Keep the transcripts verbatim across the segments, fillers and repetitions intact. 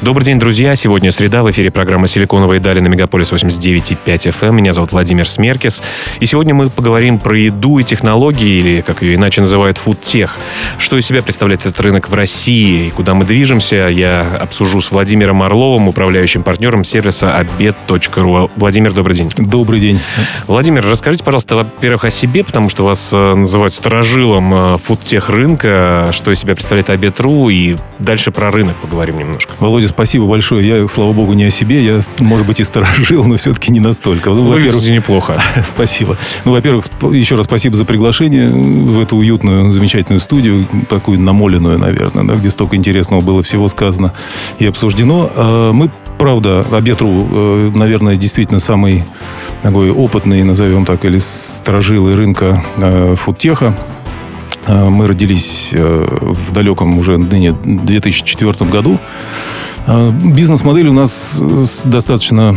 Добрый день, друзья. Сегодня среда. В эфире программа «Силиконовые дали» на Мегаполис восемьдесят девять и пять эф эм. Меня зовут Владимир Смеркис. И сегодня мы поговорим про еду и технологии, или, как ее иначе называют, фудтех. Что из себя представляет этот рынок в России и куда мы движемся, я обсужу с Владимиром Орловым, управляющим партнером сервиса Обед.ру. Владимир, добрый день. Добрый день. Владимир, расскажите, пожалуйста, во-первых, о себе, потому что вас называют старожилом фудтех рынка. Что из себя представляет Обед.ру, и дальше про рынок поговорим немножко. Володя, спасибо большое. Я, слава богу, не о себе. Я, может быть, и сторожил, но все-таки не настолько. Ну, во-первых, неплохо. Спасибо. Ну, во-первых, еще раз спасибо за приглашение в эту уютную, замечательную студию, такую намоленную, наверное, да, где столько интересного было всего сказано и обсуждено. Мы, правда, Обед.ру, наверное, действительно самый такой опытный, назовем так, или сторожилый рынка фудтеха. Мы родились в далеком уже ныне две тысячи четвёртом году. Бизнес-модель у нас достаточно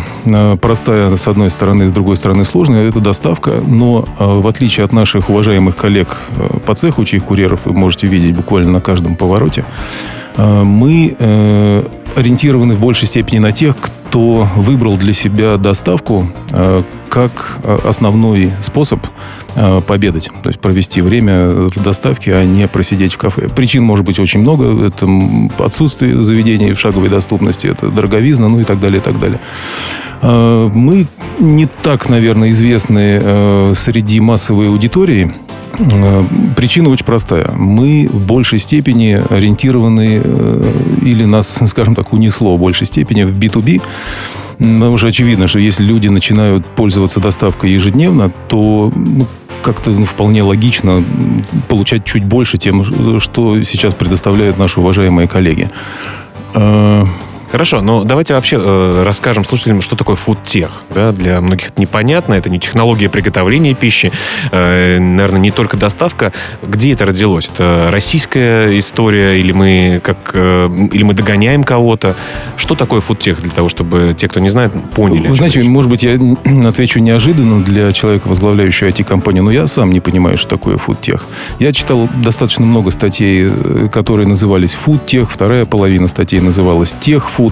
простая, с одной стороны, с другой стороны сложная. Это доставка, но в отличие от наших уважаемых коллег по цеху, чьих курьеров вы можете видеть буквально на каждом повороте, мы ориентированы в большей степени на тех, кто выбрал для себя доставку как основной способ пообедать. То есть провести время в доставке, а не просидеть в кафе. Причин может быть очень много. Это отсутствие заведений в шаговой доступности, это дороговизна, ну и так далее, и так далее. Мы не так, наверное, известны среди массовой аудитории. Причина очень простая. Мы в большей степени ориентированы, или нас, скажем так, унесло в большей степени в би ту би. Потому что очевидно, что если люди начинают пользоваться доставкой ежедневно, то как-то ну, вполне логично получать чуть больше тем, что сейчас предоставляют наши уважаемые коллеги. Хорошо, но давайте вообще э, расскажем слушателям, что такое фудтех. Да? Для многих это непонятно, это не технология приготовления пищи, э, наверное, не только доставка. Где это родилось? Это российская история, или мы, как, э, или мы догоняем кого-то? Что такое фудтех, для того, чтобы те, кто не знает, поняли? Вы знаете, может быть, я отвечу неожиданно для человека, возглавляющего ай ти-компанию, но я сам не понимаю, что такое фудтех. Я читал достаточно много статей, которые назывались фудтех, вторая половина статей называлась техфуд.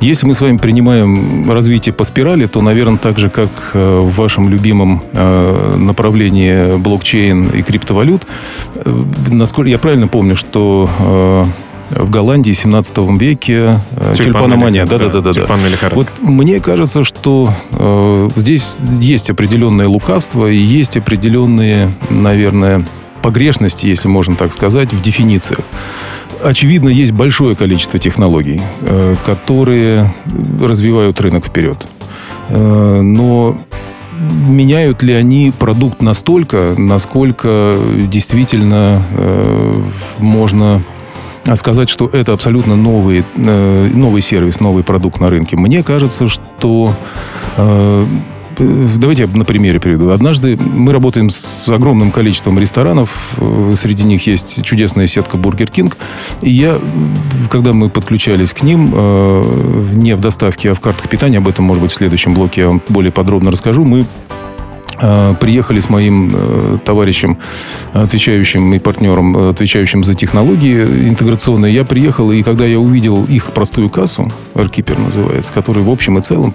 Если мы с вами принимаем развитие по спирали, то, наверное, так же, как в вашем любимом направлении блокчейн и криптовалют, насколько я правильно помню, что в Голландии в семнадцатом веке тюльпаномания. Да, да, да, да, да. Вот мне кажется, что здесь есть определенное лукавство и есть определенные, наверное, погрешности, если можно так сказать, в дефинициях. Очевидно, есть большое количество технологий, которые развивают рынок вперед. Но меняют ли они продукт настолько, насколько действительно можно сказать, что это абсолютно новый, новый сервис, новый продукт на рынке? Мне кажется, что... Давайте я на примере приведу. Однажды мы работаем с огромным количеством ресторанов. Среди них есть чудесная сетка Burger King. И я, когда мы подключались к ним, не в доставке, а в картах питания, об этом, может быть, в следующем блоке я вам более подробно расскажу, мы приехали с моим товарищем, отвечающим и партнером, отвечающим за технологии интеграционные. Я приехал, и когда я увидел их простую кассу, AirKeeper называется, который в общем и целом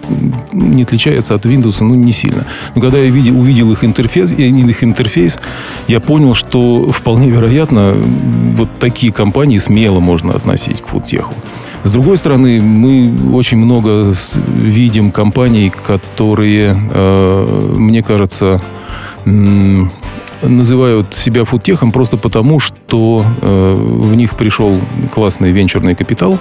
не отличается от Windows, ну, не сильно. Но когда я видел, увидел их интерфейс, их интерфейс, я понял, что вполне вероятно, вот такие компании смело можно относить к фудтеху. С другой стороны, мы очень много видим компаний, которые, мне кажется, называют себя фудтехом просто потому, что в них пришел классный венчурный капитал,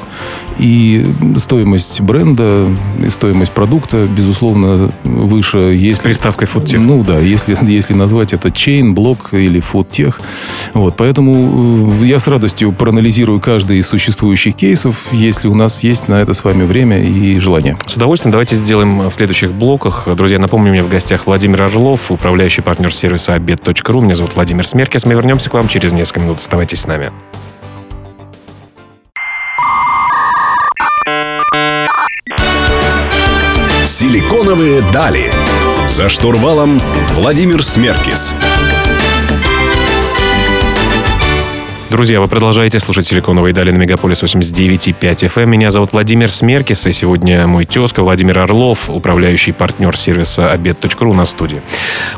и стоимость бренда, и стоимость продукта, безусловно, выше. Если, с приставкой фудтех. Ну да, если, если назвать это чейн, блок или фудтех. Вот, поэтому я с радостью проанализирую каждый из существующих кейсов, если у нас есть на это с вами время и желание. С удовольствием. Давайте сделаем в следующих блоках. Друзья, напомню, у меня в гостях Владимир Орлов, управляющий партнер сервиса Обед.ру. Меня зовут Владимир Смеркис. Мы вернемся к вам через несколько минут. Оставайтесь с нами. Силиконовые дали. За штурвалом Владимир Смеркис. Друзья, вы продолжаете слушать «Силиконовые дали» на Мегаполис восемьдесят девять и пять эф эм. Меня зовут Владимир Смеркис, и сегодня мой тезка Владимир Орлов, управляющий партнер сервиса Обед.ру, на студии.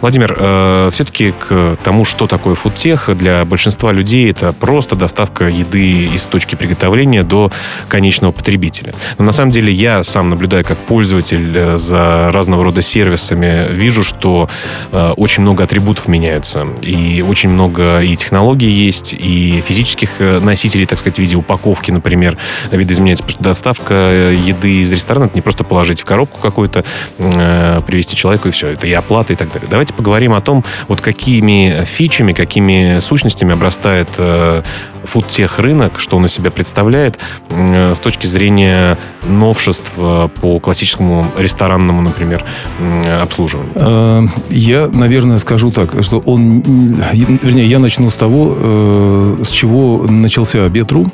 Владимир, э, все-таки к тому, что такое фудтех, для большинства людей это просто доставка еды из точки приготовления до конечного потребителя. Но на самом деле я сам наблюдаю как пользователь за разного рода сервисами, вижу, что э, очень много атрибутов меняются, и очень много и технологий есть, и физических носителей, так сказать, в виде упаковки, например, видоизменяется. Потому что доставка еды из ресторана — это не просто положить в коробку какую-то, э, привезти человеку, и все. Это и оплата, и так далее. Давайте поговорим о том, вот какими фичами, какими сущностями обрастает э, фудтех-рынок, что он из себя представляет э, с точки зрения новшеств э, по классическому ресторанному, например, э, обслуживанию. Я, наверное, скажу так, что он... Вернее, я начну с того... Э, с чего начался Обед.ру.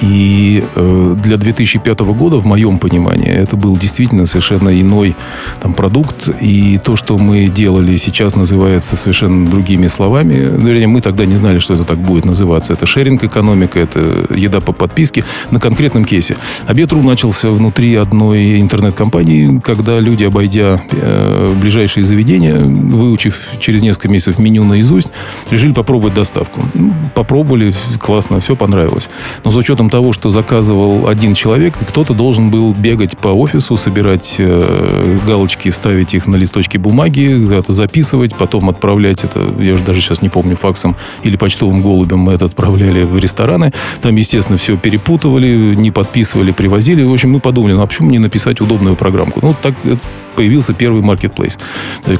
И для две тысячи пятого года, в моем понимании, это был действительно совершенно иной там продукт. И то, что мы делали сейчас, называется совершенно другими словами. Вернее, мы тогда не знали, что это так будет называться. Это шеринг-экономика, это еда по подписке. На конкретном кейсе. Обед.ру начался внутри одной интернет-компании, когда люди, обойдя ближайшие заведения, выучив через несколько месяцев меню наизусть, решили попробовать доставку. Попробовали, классно, все понравилось. Но за учетом того, что заказывал один человек, кто-то должен был бегать по офису, собирать э, галочки, ставить их на листочки бумаги, это записывать, потом отправлять это, я же даже сейчас не помню, факсом или почтовым голубем мы это отправляли в рестораны. Там, естественно, все перепутывали, не подписывали, привозили. В общем, мы подумали, ну, а почему не написать удобную программку? Ну, так это появился первый маркетплейс.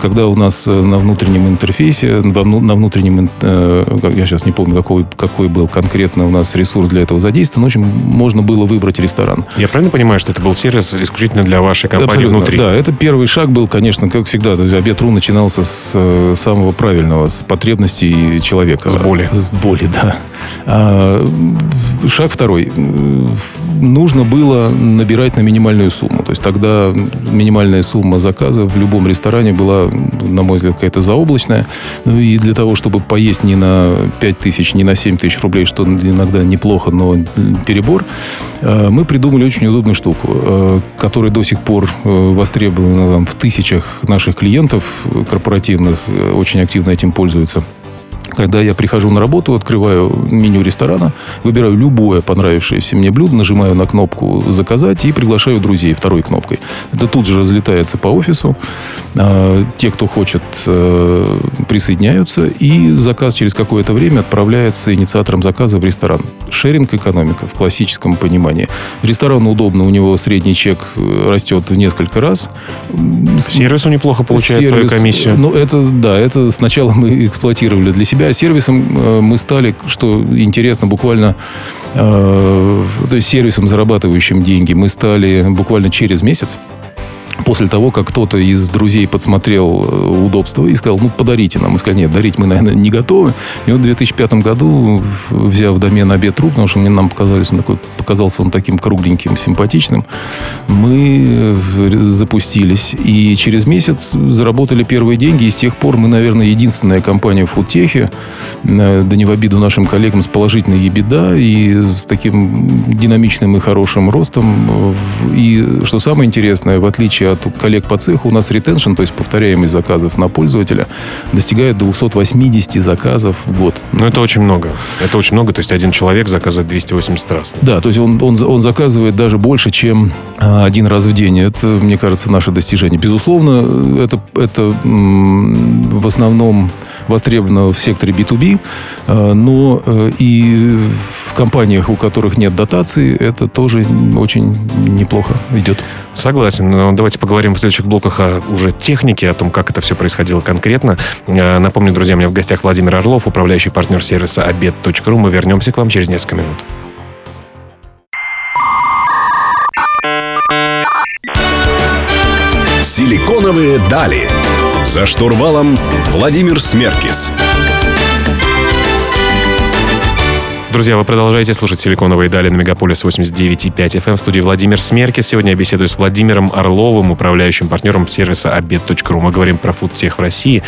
Когда у нас на внутреннем интерфейсе, на внутреннем, э, я сейчас не помню, какой, какой был конкретно у нас ресурс для этого задействован, в общем, можно было выбрать ресторан. Я правильно понимаю, что это был сервис исключительно для вашей компании? Абсолютно, внутри? Да, это первый шаг был, конечно, как всегда. То есть Обед.ру начинался с самого правильного, с потребностей человека. С боли. С боли, да. А, шаг второй. Нужно было набирать на минимальную сумму. То есть тогда минимальная сумма заказа в любом ресторане была, на мой взгляд, какая-то заоблачная. Ну, и для того, чтобы поесть не на пять тысяч, не на семь тысяч рублей, что иногда неплохо, но перебор, мы придумали очень удобную штуку, которая до сих пор востребована там в тысячах наших клиентов корпоративных, очень активно этим пользуются. Когда я прихожу на работу, открываю меню ресторана, выбираю любое понравившееся мне блюдо, нажимаю на кнопку «Заказать» и приглашаю друзей второй кнопкой. Это тут же разлетается по офису. Те, кто хочет, присоединяются. И заказ через какое-то время отправляется инициатором заказа в ресторан. Шеринг-экономика в классическом понимании. Ресторану удобно, у него средний чек растет в несколько раз. Сервису неплохо получает сервис, свою комиссию. Ну, это, да, это сначала мы эксплуатировали для себя. Сервисом мы стали, что интересно, буквально э, то есть сервисом, зарабатывающим деньги, мы стали буквально через месяц после того, как кто-то из друзей подсмотрел удобство и сказал, ну, подарите нам. Мы сказали, нет, дарить мы, наверное, не готовы. И вот в две тысячи пятом году, взяв домен Обед.ру, потому что мне нам показались, он такой, показался он таким кругленьким, симпатичным, мы запустились. И через месяц заработали первые деньги. И с тех пор мы, наверное, единственная компания в фудтехе, да не в обиду нашим коллегам, с положительной EBITDA и с таким динамичным и хорошим ростом. И, что самое интересное, в отличие от от коллег по цеху, у нас ретеншн, то есть повторяемость заказов на пользователя, достигает двести восемьдесят заказов в год. Ну, это очень много. Это очень много, то есть один человек заказывает двести восемьдесят раз. Да, то есть он, он, он заказывает даже больше, чем один раз в день. Это, мне кажется, наше достижение. Безусловно, это, это в основном востребовано в секторе би ту би, но и в компаниях, у которых нет дотаций, это тоже очень неплохо идет. Согласен. Давайте поговорим в следующих блоках о уже технике, о том, как это все происходило конкретно. Напомню, друзья, у меня в гостях Владимир Орлов, управляющий партнер сервиса Обед.ру. Мы вернемся к вам через несколько минут. Силиконовые дали. За штурвалом Владимир Смеркис. Друзья, вы продолжаете слушать «Силиконовые дали» на Мегаполис восемьдесят девять и пять эф эм в студии Владимир Смеркис. Сегодня я беседую с Владимиром Орловым, управляющим партнером сервиса Обед.ру. Мы говорим про фудтех в России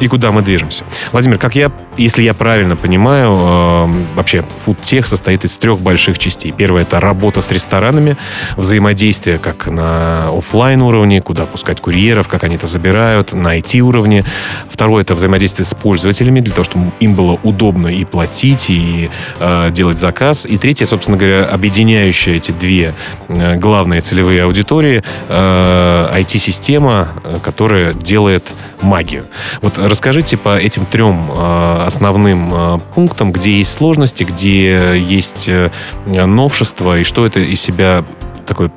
и куда мы движемся. Владимир, как я, если я правильно понимаю, э, вообще фудтех состоит из трех больших частей. Первое — это работа с ресторанами, взаимодействие как на офлайн уровне, куда пускать курьеров, как они это забирают, на ай ти-уровне. Второе — это взаимодействие с пользователями, для того, чтобы им было удобно и платить, и э, делать заказ. И третье, собственно говоря, объединяющее эти две э, главные целевые аудитории, э, ай ти-система, э, которая делает магию. Вот расскажите по этим трем э, основным э, пунктам, где есть сложности, где есть э, новшества, и что это из себя такой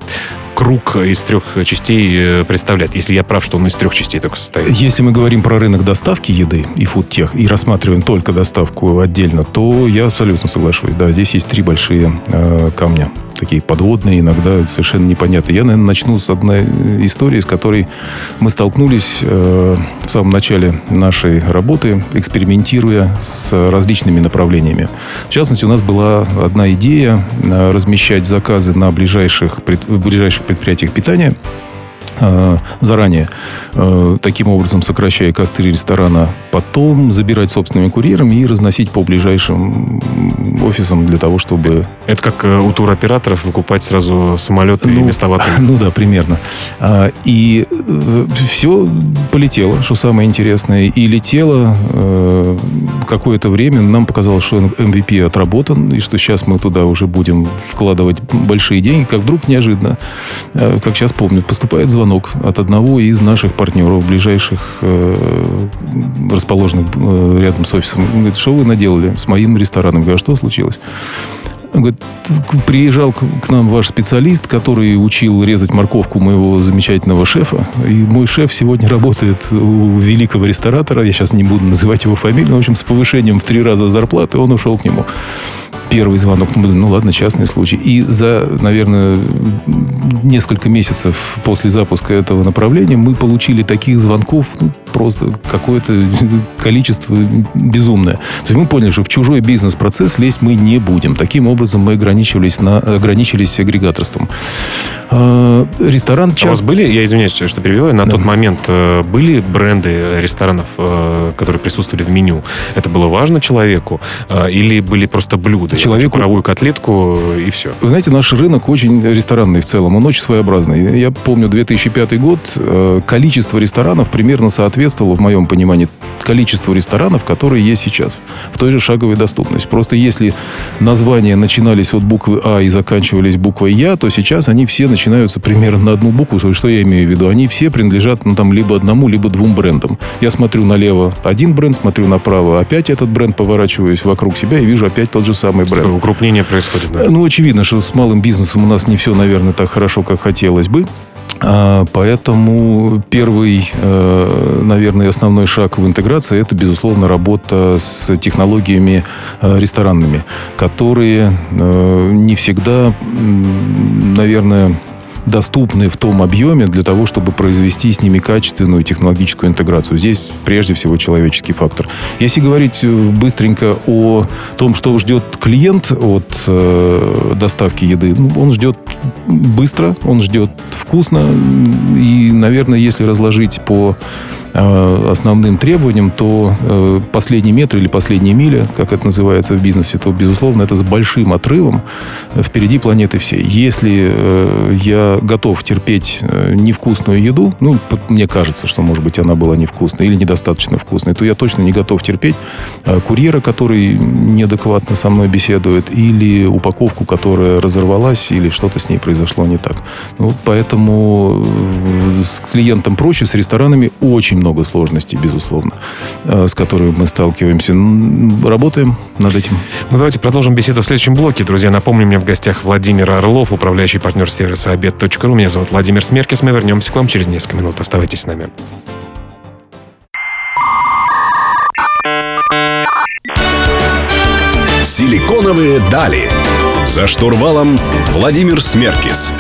круг из трех частей представляет, если я прав, что он из трех частей только состоит. Если мы говорим про рынок доставки еды и фудтех, и рассматриваем только доставку отдельно, то я абсолютно соглашусь. Да, здесь есть три большие э, камня. Такие подводные, иногда совершенно непонятные. Я, наверное, начну с одной истории, с которой мы столкнулись э, в самом начале нашей работы, экспериментируя с различными направлениями. В частности, у нас была одна идея э, размещать заказы на ближайших, пред, ближайших предприятиях питания э, заранее, э, таким образом сокращая косты ресторана, потом забирать собственными курьерами и разносить по ближайшим офисом для того, чтобы... Это как у туроператоров выкупать сразу самолеты ну, и места в отеле. Ну да, примерно. И все полетело, что самое интересное. И летело какое-то время. Нам показалось, что эм ви пи отработан, и что сейчас мы туда уже будем вкладывать большие деньги. Как вдруг неожиданно, как сейчас помню, поступает звонок от одного из наших партнеров, ближайших, расположенных рядом с офисом. Он говорит: что вы наделали с моим рестораном? Говорю: что случилось? Училась. Он говорит: приезжал к нам ваш специалист, который учил резать морковку моего замечательного шефа. И мой шеф сегодня работает у великого ресторатора. Я сейчас не буду называть его фамилию. Но, в общем, с повышением в три раза зарплаты он ушел к нему. Первый звонок. Ну, ладно, частный случай. И за, наверное, несколько месяцев после запуска этого направления мы получили таких звонков ну, просто какое-то количество безумное. То есть мы поняли, что в чужой бизнес-процесс лезть мы не будем. Таким образом мы ограничивались, на, ограничились агрегаторством. Ресторан... А час... У вас были, я извиняюсь, что перебиваю, на да. тот момент были бренды ресторанов, которые присутствовали в меню? Это было важно человеку? Или были просто блюда? Человеку... Куровую котлетку и все. Вы знаете, наш рынок очень ресторанный в целом. Он очень своеобразный. Я помню две тысячи пятый год. Количество ресторанов примерно соответствовало, в моем понимании, количеству ресторанов, которые есть сейчас. В той же шаговой доступности. Просто если названия начинались от буквы А и заканчивались буквой Я, то сейчас они все начинаются примерно на одну букву. Что я имею в виду? Они все принадлежат ну, там, либо одному, либо двум брендам. Я смотрю налево один бренд, смотрю направо опять этот бренд, поворачиваюсь вокруг себя и вижу опять тот же самый бренд. Что, укрупнение происходит, да? Ну, очевидно, что с малым бизнесом у нас не все, наверное, так хорошо, как хотелось бы. Поэтому первый, наверное, основной шаг в интеграции – это, безусловно, работа с технологиями ресторанными, которые не всегда, наверное, доступны в том объеме для того, чтобы произвести с ними качественную технологическую интеграцию. Здесь прежде всего человеческий фактор. Если говорить быстренько о том, что ждет клиент от э, доставки еды, он ждет быстро, он ждет вкусно. И, наверное, если разложить по э, основным требованиям, то э, последний метр или последняя миля, как это называется в бизнесе, то, безусловно, это с большим отрывом впереди планеты всей. Если э, я готов терпеть невкусную еду, ну, мне кажется, что, может быть, она была невкусной или недостаточно вкусной, то я точно не готов терпеть курьера, который неадекватно со мной беседует, или упаковку, которая разорвалась, или что-то с ней произошло не так. Ну, поэтому с клиентом проще, с ресторанами очень много сложностей, безусловно, с которыми мы сталкиваемся. Работаем над этим. Ну, давайте продолжим беседу в следующем блоке. Друзья, напомню, мне в гостях Владимир Орлов, управляющий партнер сервиса «Обед.ру». Меня зовут Владимир Смеркис. Мы вернемся к вам через несколько минут. Оставайтесь с нами. Силиконовые дали. За штурвалом Владимир Смеркис.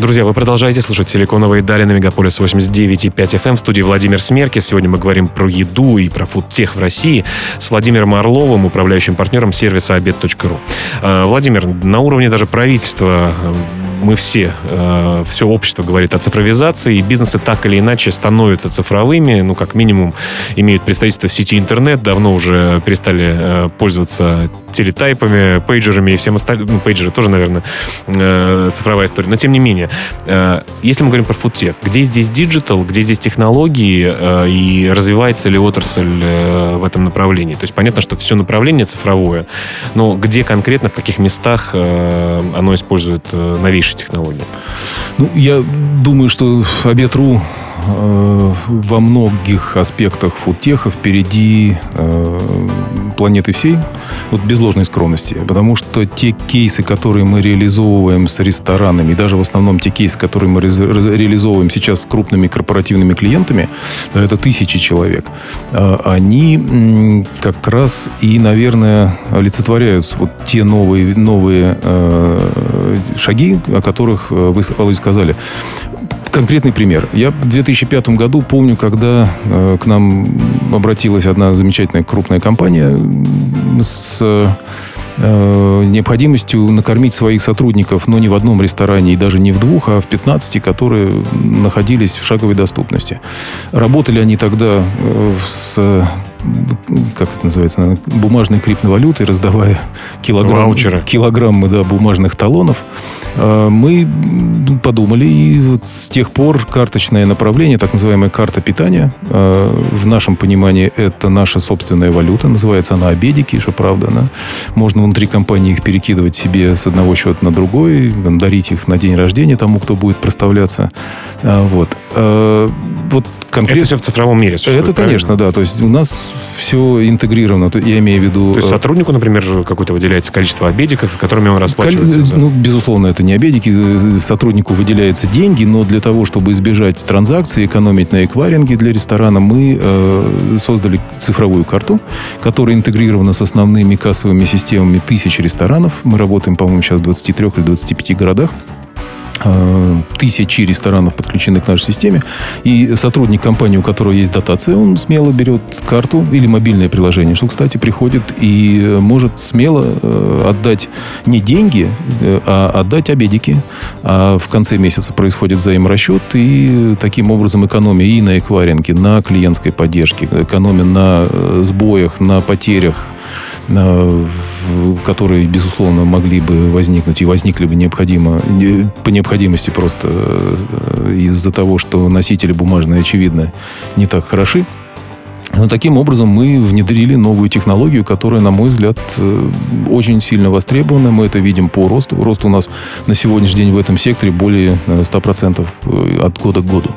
Друзья, вы продолжаете слушать «Силиконовые дали» на Мегаполис восемьдесят девять и пять эф эм. В студии Владимир Смеркис. Сегодня мы говорим про еду и про фудтех в России с Владимиром Орловым, управляющим партнером сервиса обед точка ру. Владимир, на уровне даже правительства мы все, э, все общество говорит о цифровизации, и бизнесы так или иначе становятся цифровыми, ну, как минимум, имеют представительство в сети интернет, давно уже перестали э, пользоваться телетайпами, пейджерами и всем остальным. Ну, пейджеры тоже, наверное, э, цифровая история, но тем не менее. Э, если мы говорим про фудтех, где здесь диджитал, где здесь технологии, э, и развивается ли отрасль э, в этом направлении? То есть понятно, что все направление цифровое, но где конкретно, в каких местах э, оно использует э, новейшие технологии? Ну, я думаю, что Обед.ру э, во многих аспектах фудтеха впереди э, планеты всей, вот без ложной скромности, потому что те кейсы, которые мы реализовываем с ресторанами, и даже в основном те кейсы, которые мы ре- реализовываем сейчас с крупными корпоративными клиентами, это тысячи человек, э, они м, как раз и, наверное, олицетворяют вот те новые, новые э, шаги, о которых вы, Володя, сказали. Конкретный пример. Я в две тысячи пятом году помню, когда э, к нам обратилась одна замечательная крупная компания с э, необходимостью накормить своих сотрудников, но не в одном ресторане и даже не в двух, а в пятнадцати, которые находились в шаговой доступности. Работали они тогда э, с... как это называется, бумажной криптовалютой, раздавая килограмм, килограммы да, бумажных талонов, мы подумали, и вот с тех пор карточное направление, так называемая карта питания, в нашем понимании это наша собственная валюта, называется она обедики, что правда, она, можно внутри компании их перекидывать себе с одного счета на другой, дарить их на день рождения тому, кто будет проставляться. Вот. Вот конкрет... Это все в цифровом мире существует, это, конечно, правильно? Да. То есть у нас все интегрировано. Я имею в виду... То есть сотруднику, например, какое-то выделяется количество обедиков, которыми он расплачивается? Кол... За... Ну, безусловно, это не обедики. Сотруднику выделяются деньги, но для того, чтобы избежать транзакций, экономить на эквайринге для ресторана, мы э, создали цифровую карту, которая интегрирована с основными кассовыми системами тысяч ресторанов. Мы работаем, по-моему, сейчас в двадцати трёх или двадцати пяти городах. Тысячи ресторанов подключены к нашей системе. И сотрудник компании, у которого есть дотация, он смело берет карту или мобильное приложение, что, кстати, приходит и может смело отдать не деньги, а отдать обедики. А в конце месяца происходит взаиморасчет, и таким образом экономия и на эквайринге, на клиентской поддержке, экономия на сбоях, на потерях, которые, безусловно, могли бы возникнуть и возникли бы необходимо, по необходимости просто из-за того, что носители бумажные, очевидно, не так хороши. Но таким образом мы внедрили новую технологию, которая, на мой взгляд, очень сильно востребована. Мы это видим по росту. Рост у нас на сегодняшний день в этом секторе более ста процентов от года к году.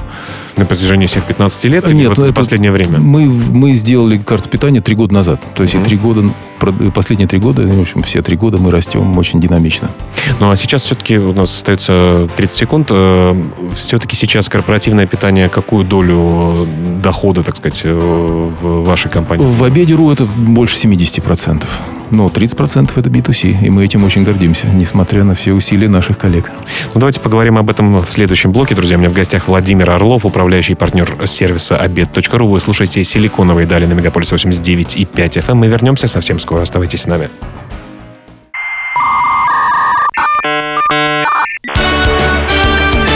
На протяжении всех пятнадцати лет? Или нет, вот в последнее время? Мы, мы сделали карту питания три года назад. То есть mm-hmm. и три года, последние три года, в общем, все три года мы растем очень динамично. Ну, а сейчас все-таки у нас остается тридцать секунд. Все-таки сейчас корпоративное питание какую долю дохода, так сказать, в вашей компании? В Обед.ру это больше семьдесят процентов. Но тридцать процентов это би ту си, и мы этим очень гордимся, несмотря на все усилия наших коллег. Ну, давайте поговорим об этом в следующем блоке. Друзья, у меня в гостях Владимир Орлов, управляющий партнер сервиса Обед.ру. Вы слушаете «Силиконовые дали» на Мегаполис восемьдесят девять и пять эф эм. Мы вернемся совсем скоро. Оставайтесь с нами.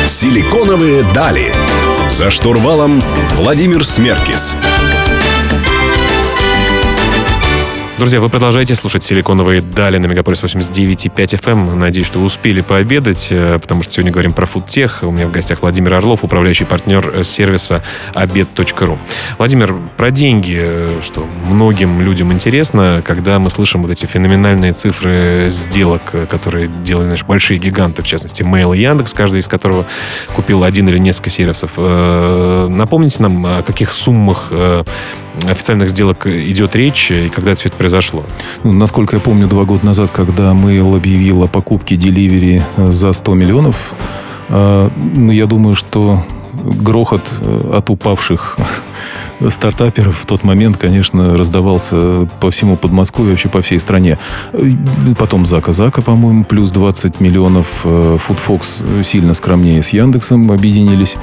«Силиконовые дали». За штурвалом Владимир Смеркис. Друзья, вы продолжаете слушать «Силиконовые дали» на Мегаполис восемьдесят девять и пять эф эм. Надеюсь, что вы успели пообедать, потому что сегодня говорим про фудтех. У меня в гостях Владимир Орлов, управляющий партнер сервиса Обед.ру. Владимир, про деньги, что многим людям интересно, когда мы слышим вот эти феноменальные цифры сделок, которые делали наши большие гиганты, в частности, Mail и Яндекс, каждый из которого купил один или несколько сервисов. Напомните нам, о каких суммах официальных сделок идет речь, и когда это все это произошло? Ну, насколько я помню, два года назад, когда Mail объявил о покупке Деливери за сто миллионов, э, ну, я думаю, что грохот от упавших стартаперов в тот момент, конечно, раздавался по всему Подмосковью, вообще по всей стране. Потом Зака, Зака, по-моему, плюс двадцать миллионов. Фудфокс сильно скромнее с Яндексом объединились.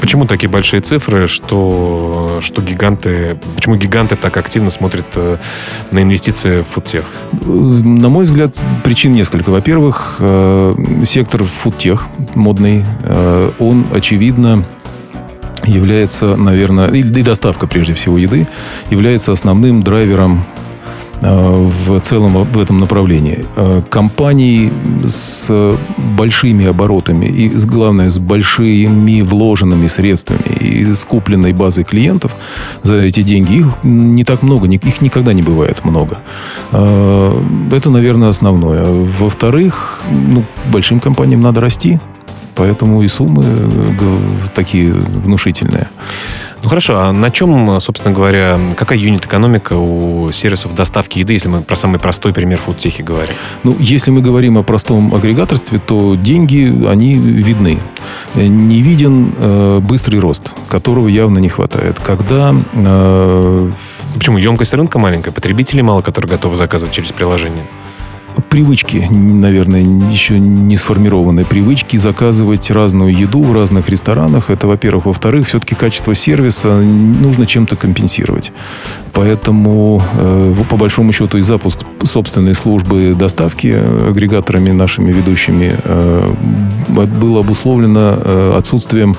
Почему такие большие цифры, что, что гиганты... Почему гиганты так активно смотрят на инвестиции в фудтех? На мой взгляд, причин несколько. Во-первых, сектор фудтех, модный, он, очевидно, является, наверное... И доставка, прежде всего, еды является основным драйвером в целом в этом направлении. Компании с большими оборотами и, главное, с большими вложенными средствами и с купленной базой клиентов за эти деньги, их не так много, их никогда не бывает много. Это, наверное, основное. Во-вторых, ну, большим компаниям надо расти, поэтому и суммы такие внушительные. Ну хорошо, а на чем, собственно говоря, какая юнит-экономика у сервисов доставки еды, если мы про самый простой пример фудтехи говорим? Ну, если мы говорим о простом агрегаторстве, то деньги, они видны. Не виден э, быстрый рост, которого явно не хватает. Когда... Э, Почему? Емкость рынка маленькая, потребителей мало, которые готовы заказывать через приложение. Привычки, наверное, еще не сформированные. Привычки заказывать разную еду в разных ресторанах. Это, во-первых. Во-вторых, все-таки качество сервиса нужно чем-то компенсировать. Поэтому, по большому счету, и запуск собственной службы доставки агрегаторами, нашими ведущими, было обусловлено отсутствием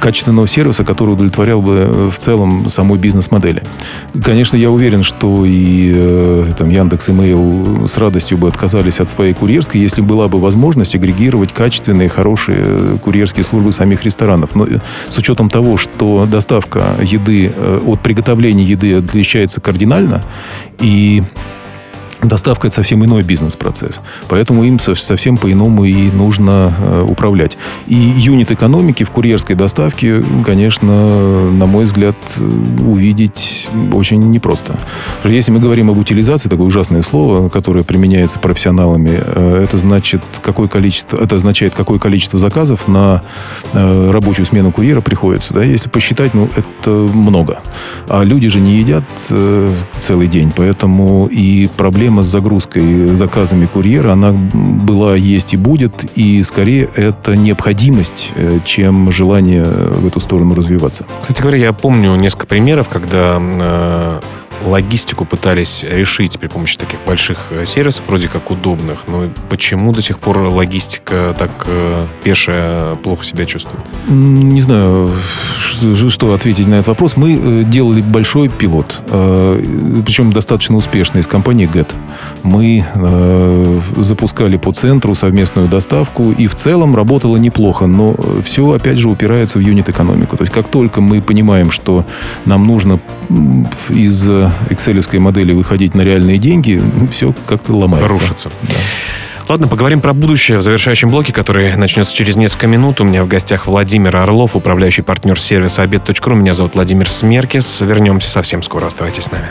качественного сервиса, который удовлетворял бы в целом самой бизнес-модели. Конечно, я уверен, что и там, Яндекс и Mail с радостью бы отказались от своей курьерской, если была бы возможность агрегировать качественные, хорошие курьерские службы самих ресторанов. Но с учетом того, что доставка еды от приготовления еды отличается кардинально, и доставка – это совсем иной бизнес-процесс. Поэтому им совсем по-иному и нужно э, управлять. И юнит экономики в курьерской доставке, конечно, на мой взгляд, увидеть очень непросто. Если мы говорим об утилизации, такое ужасное слово, которое применяется профессионалами, э, это, значит, какое количество, это означает, какое количество заказов на э, рабочую смену курьера приходится. Да? Если посчитать, ну, это много. А люди же не едят э, целый день, поэтому и проблема с загрузкой, заказами курьера, она была, есть и будет. И скорее это необходимость, чем желание в эту сторону развиваться. Кстати говоря, я помню несколько примеров, когда э, логистику пытались решить при помощи таких больших сервисов, вроде как удобных. Но почему до сих пор логистика так э, пешая плохо себя чувствует? Не знаю, что ответить на этот вопрос. Мы делали большой пилот, причем достаточно успешный, с компанией джи и ти. Мы запускали по центру совместную доставку, и в целом работало неплохо, но все, опять же, упирается в юнит-экономику. То есть, как только мы понимаем, что нам нужно из экселевской модели выходить на реальные деньги, все как-то ломается. Рушится. Да. Ладно, поговорим про будущее в завершающем блоке, который начнется через несколько минут. У меня в гостях Владимир Орлов, управляющий партнер сервиса Обед.ру. Меня зовут Владимир Смеркис. Вернемся совсем скоро. Оставайтесь с нами.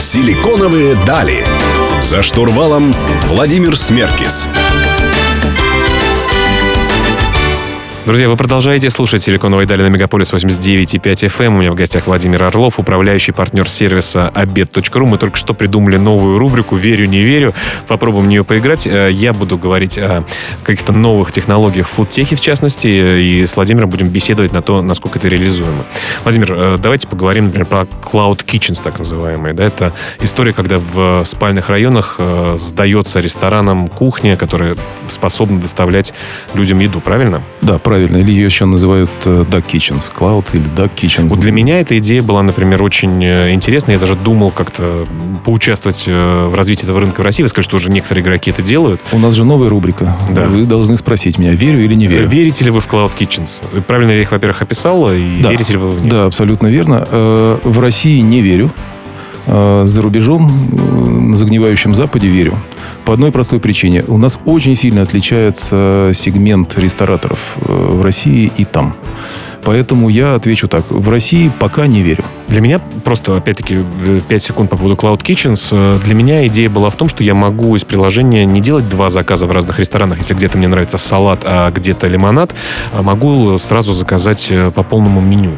Силиконовые дали. За штурвалом Владимир Смеркис. Друзья, вы продолжаете слушать «Силиконовые дали» на Мегаполис восемьдесят девять и пять эф эм. У меня в гостях Владимир Орлов, управляющий партнер сервиса Обед.ру. Мы только что придумали новую рубрику «Верю, не верю». Попробуем в нее поиграть. Я буду говорить о каких-то новых технологиях в фудтехе, в частности, и с Владимиром будем беседовать на то, насколько это реализуемо. Владимир, давайте поговорим, например, про Cloud Kitchens, так называемые. Да? Это история, когда в спальных районах сдается ресторанам кухня, которая способна доставлять людям еду, правильно? Да, правильно. Или ее еще называют Duck Kitchens, Cloud или Duck Kitchens. Вот для меня эта идея была, например, очень интересна. Я даже думал как-то поучаствовать в развитии этого рынка в России. Вы скажете, что уже некоторые игроки это делают. У нас же новая рубрика. Да. Вы должны спросить меня, верю или не верю. Верите ли вы в Cloud Kitchens? Правильно я их, во-первых, описал, и да. Верите ли вы в них? Да, абсолютно верно. В России не верю. За рубежом, на загнивающем Западе верю. По одной простой причине. У нас очень сильно отличается сегмент рестораторов в России и там. Поэтому я отвечу так. В России пока не верю. Для меня просто, опять-таки, пять секунд по поводу Cloud Kitchens. Для меня идея была в том, что я могу из приложения не делать два заказа в разных ресторанах. Если где-то мне нравится салат, а где-то лимонад, могу сразу заказать по полному меню.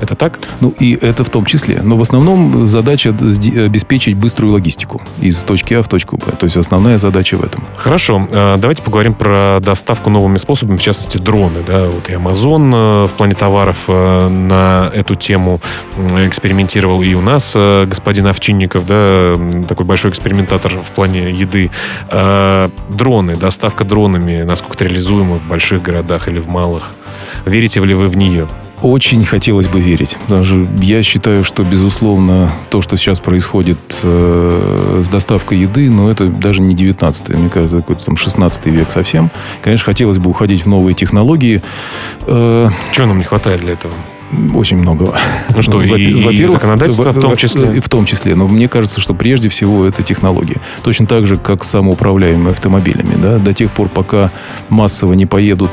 Это так? Ну, и это в том числе. Но в основном задача обеспечить быструю логистику из точки А в точку Б. То есть основная задача в этом. Хорошо. Давайте поговорим про доставку новыми способами, в частности, дроны. Да? Вот и Amazon в плане товаров на эту тему экспериментировал. И у нас господин Овчинников, да, такой большой экспериментатор в плане еды. Дроны, доставка дронами, насколько это реализуемо в больших городах или в малых? Верите ли вы в нее? Очень хотелось бы верить. Даже я считаю, что, безусловно, то, что сейчас происходит э, с доставкой еды, ну, это даже не девятнадцатый, мне кажется, какой-то там шестнадцатый век совсем. Конечно, хотелось бы уходить в новые технологии. Э, Чего нам не хватает для этого? Очень многого. Ну что, во- и, во-первых, и законодательство в том числе? В том числе. Но мне кажется, что прежде всего это технологии. Точно так же, как самоуправляемые автомобилями. Да? До тех пор, пока массово не поедут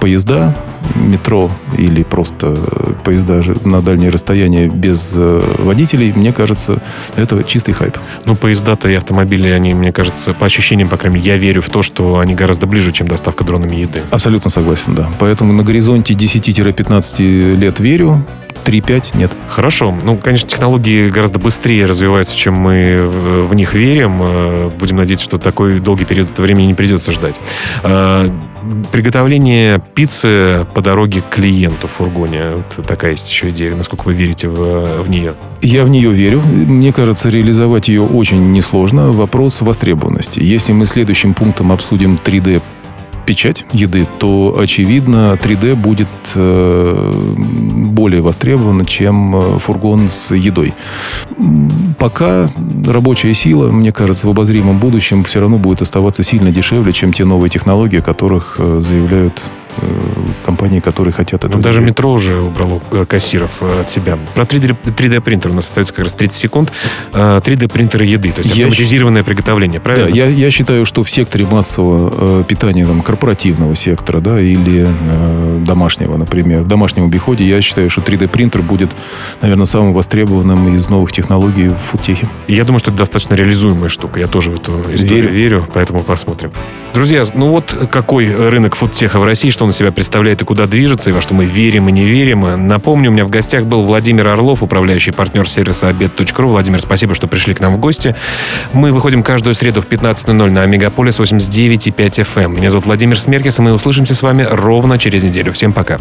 поезда, метро или просто поезда на дальние расстояния без водителей, мне кажется, это чистый хайп. Ну, поезда-то и автомобили, они, мне кажется, по ощущениям, по крайней мере, я верю в то, что они гораздо ближе, чем доставка дронами еды. Абсолютно согласен, да. Поэтому на горизонте десять-пятнадцать лет верю, три-пять нет. Хорошо. Ну, конечно, технологии гораздо быстрее развиваются, чем мы в них верим. Будем надеяться, что такой долгий период времени не придется ждать. Приготовление пиццы по дороге к клиенту в фургоне. Вот такая есть еще идея. Насколько вы верите в, в нее? Я в нее верю. Мне кажется, реализовать ее очень несложно. Вопрос востребованности. Если мы следующим пунктом обсудим три дэ печать еды, то, очевидно, три дэ будет э, более востребовано, чем фургон с едой. Пока рабочая сила, мне кажется, в обозримом будущем все равно будет оставаться сильно дешевле, чем те новые технологии, о которых заявляют компании, которые хотят этого. Ну, даже метро уже убрало кассиров от себя. Про три дэ-принтер у нас остается как раз тридцать секунд. три дэ-принтеры еды, то есть автоматизированное я... приготовление, правильно? Да, я, я считаю, что в секторе массового питания, там, корпоративного сектора, да, или э, домашнего, например, в домашнем обиходе, я считаю, что три дэ-принтер будет, наверное, самым востребованным из новых технологий в фудтехе. Я думаю, что это достаточно реализуемая штука. Я тоже в эту историю верю, верю, поэтому посмотрим. Друзья, ну вот какой рынок фудтеха в России, что он себя представляет и куда движется, и во что мы верим и не верим. Напомню, у меня в гостях был Владимир Орлов, управляющий партнер сервиса обед точка ру. Владимир, спасибо, что пришли к нам в гости. Мы выходим каждую среду в пятнадцать ноль ноль на Мегаполис восемьдесят девять и пять эф эм. Меня зовут Владимир Смеркис, и мы услышимся с вами ровно через неделю. Всем пока.